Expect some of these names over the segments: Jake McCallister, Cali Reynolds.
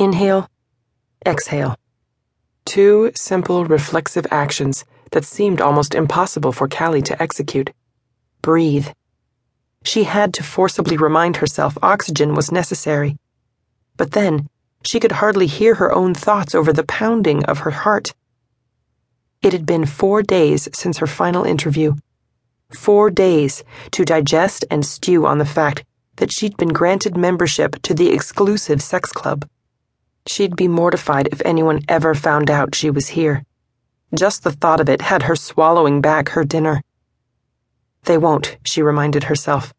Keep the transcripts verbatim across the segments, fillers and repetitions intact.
Inhale, exhale. Two simple reflexive actions that seemed almost impossible for Cali to execute. Breathe. She had to forcibly remind herself oxygen was necessary. But then, she could hardly hear her own thoughts over the pounding of her heart. It had been four days since her final interview. Four days to digest and stew on the fact that she'd been granted membership to the exclusive sex club. She'd be mortified if anyone ever found out she was here. Just the thought of it had her swallowing back her dinner. They won't, she reminded herself.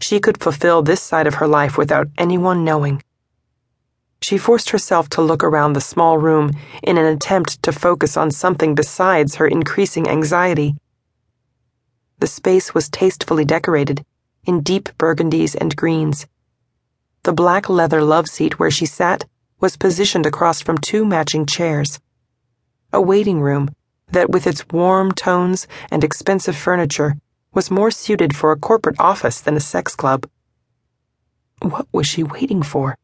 She could fulfill this side of her life without anyone knowing. She forced herself to look around the small room in an attempt to focus on something besides her increasing anxiety. The space was tastefully decorated in deep burgundies and greens. The black leather love seat where she sat was positioned across from two matching chairs. A waiting room that, with its warm tones and expensive furniture, was more suited for a corporate office than a sex club. What was she waiting for?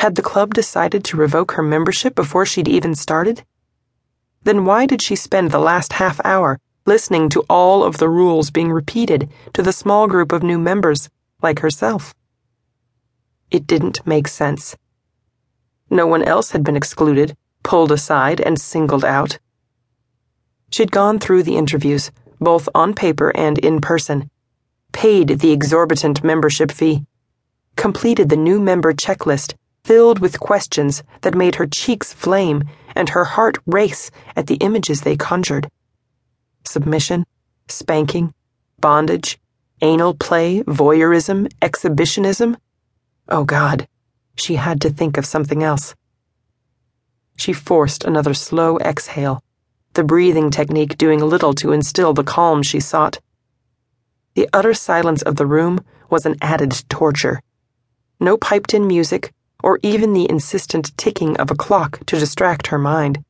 Had the club decided to revoke her membership before she'd even started? Then why did she spend the last half hour listening to all of the rules being repeated to the small group of new members like herself? It didn't make sense. No one else had been excluded, pulled aside, and singled out. She'd gone through the interviews, both on paper and in person, paid the exorbitant membership fee, completed the new member checklist filled with questions that made her cheeks flame and her heart race at the images they conjured. Submission, spanking, bondage, anal play, voyeurism, exhibitionism. Oh God, she had to think of something else. She forced another slow exhale, the breathing technique doing little to instill the calm she sought. The utter silence of the room was an added torture. No piped-in music or even the insistent ticking of a clock to distract her mind.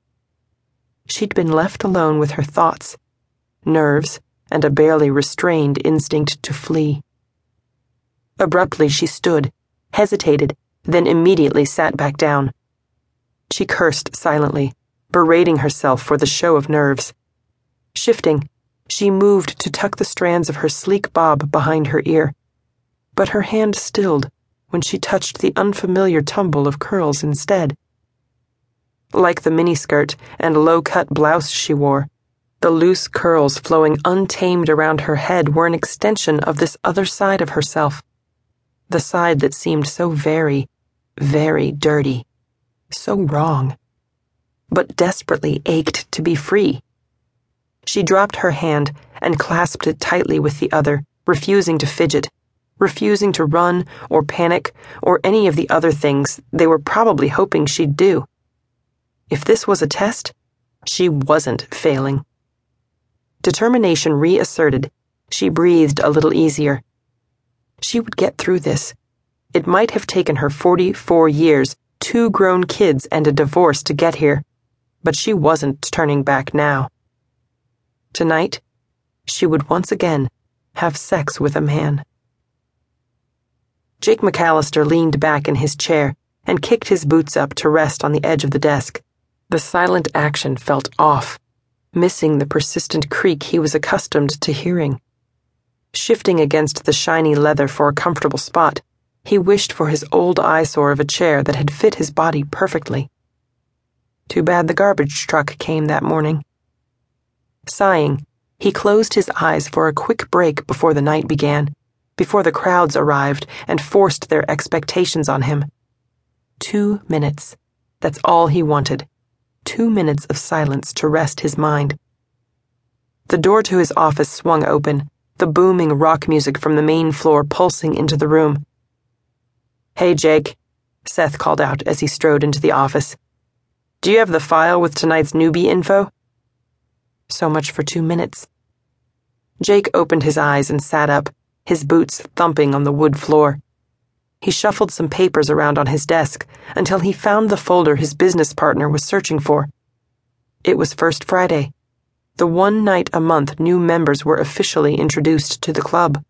She'd been left alone with her thoughts, nerves, and a barely restrained instinct to flee. Abruptly she stood, hesitated, then immediately sat back down. She cursed silently, berating herself for the show of nerves. Shifting, she moved to tuck the strands of her sleek bob behind her ear, but her hand stilled when she touched the unfamiliar tumble of curls instead. Like the miniskirt and low-cut blouse she wore, the loose curls flowing untamed around her head were an extension of this other side of herself, the side that seemed so very, very dirty, so wrong, but desperately ached to be free. She dropped her hand and clasped it tightly with the other, refusing to fidget, refusing to run or panic or any of the other things they were probably hoping she'd do. If this was a test, she wasn't failing. Determination reasserted, she breathed a little easier. She would get through this. It might have taken her forty-four years, two grown kids, and a divorce to get here, but she wasn't turning back now. Tonight, she would once again have sex with a man. Jake McCallister leaned back in his chair and kicked his boots up to rest on the edge of the desk. The silent action felt off, missing the persistent creak he was accustomed to hearing. Shifting against the shiny leather for a comfortable spot, he wished for his old eyesore of a chair that had fit his body perfectly. Too bad the garbage truck came that morning. Sighing, he closed his eyes for a quick break before the night began, before the crowds arrived and forced their expectations on him. Two minutes. That's all he wanted. Two minutes of silence to rest his mind. The door to his office swung open, the booming rock music from the main floor pulsing into the room. "Hey, Jake," Seth called out as he strode into the office. "Do you have the file with tonight's newbie info?" So much for two minutes. Jake opened his eyes and sat up, his boots thumping on the wood floor. He shuffled some papers around on his desk until he found the folder his business partner was searching for. It was First Friday, the one night a month new members were officially introduced to the club.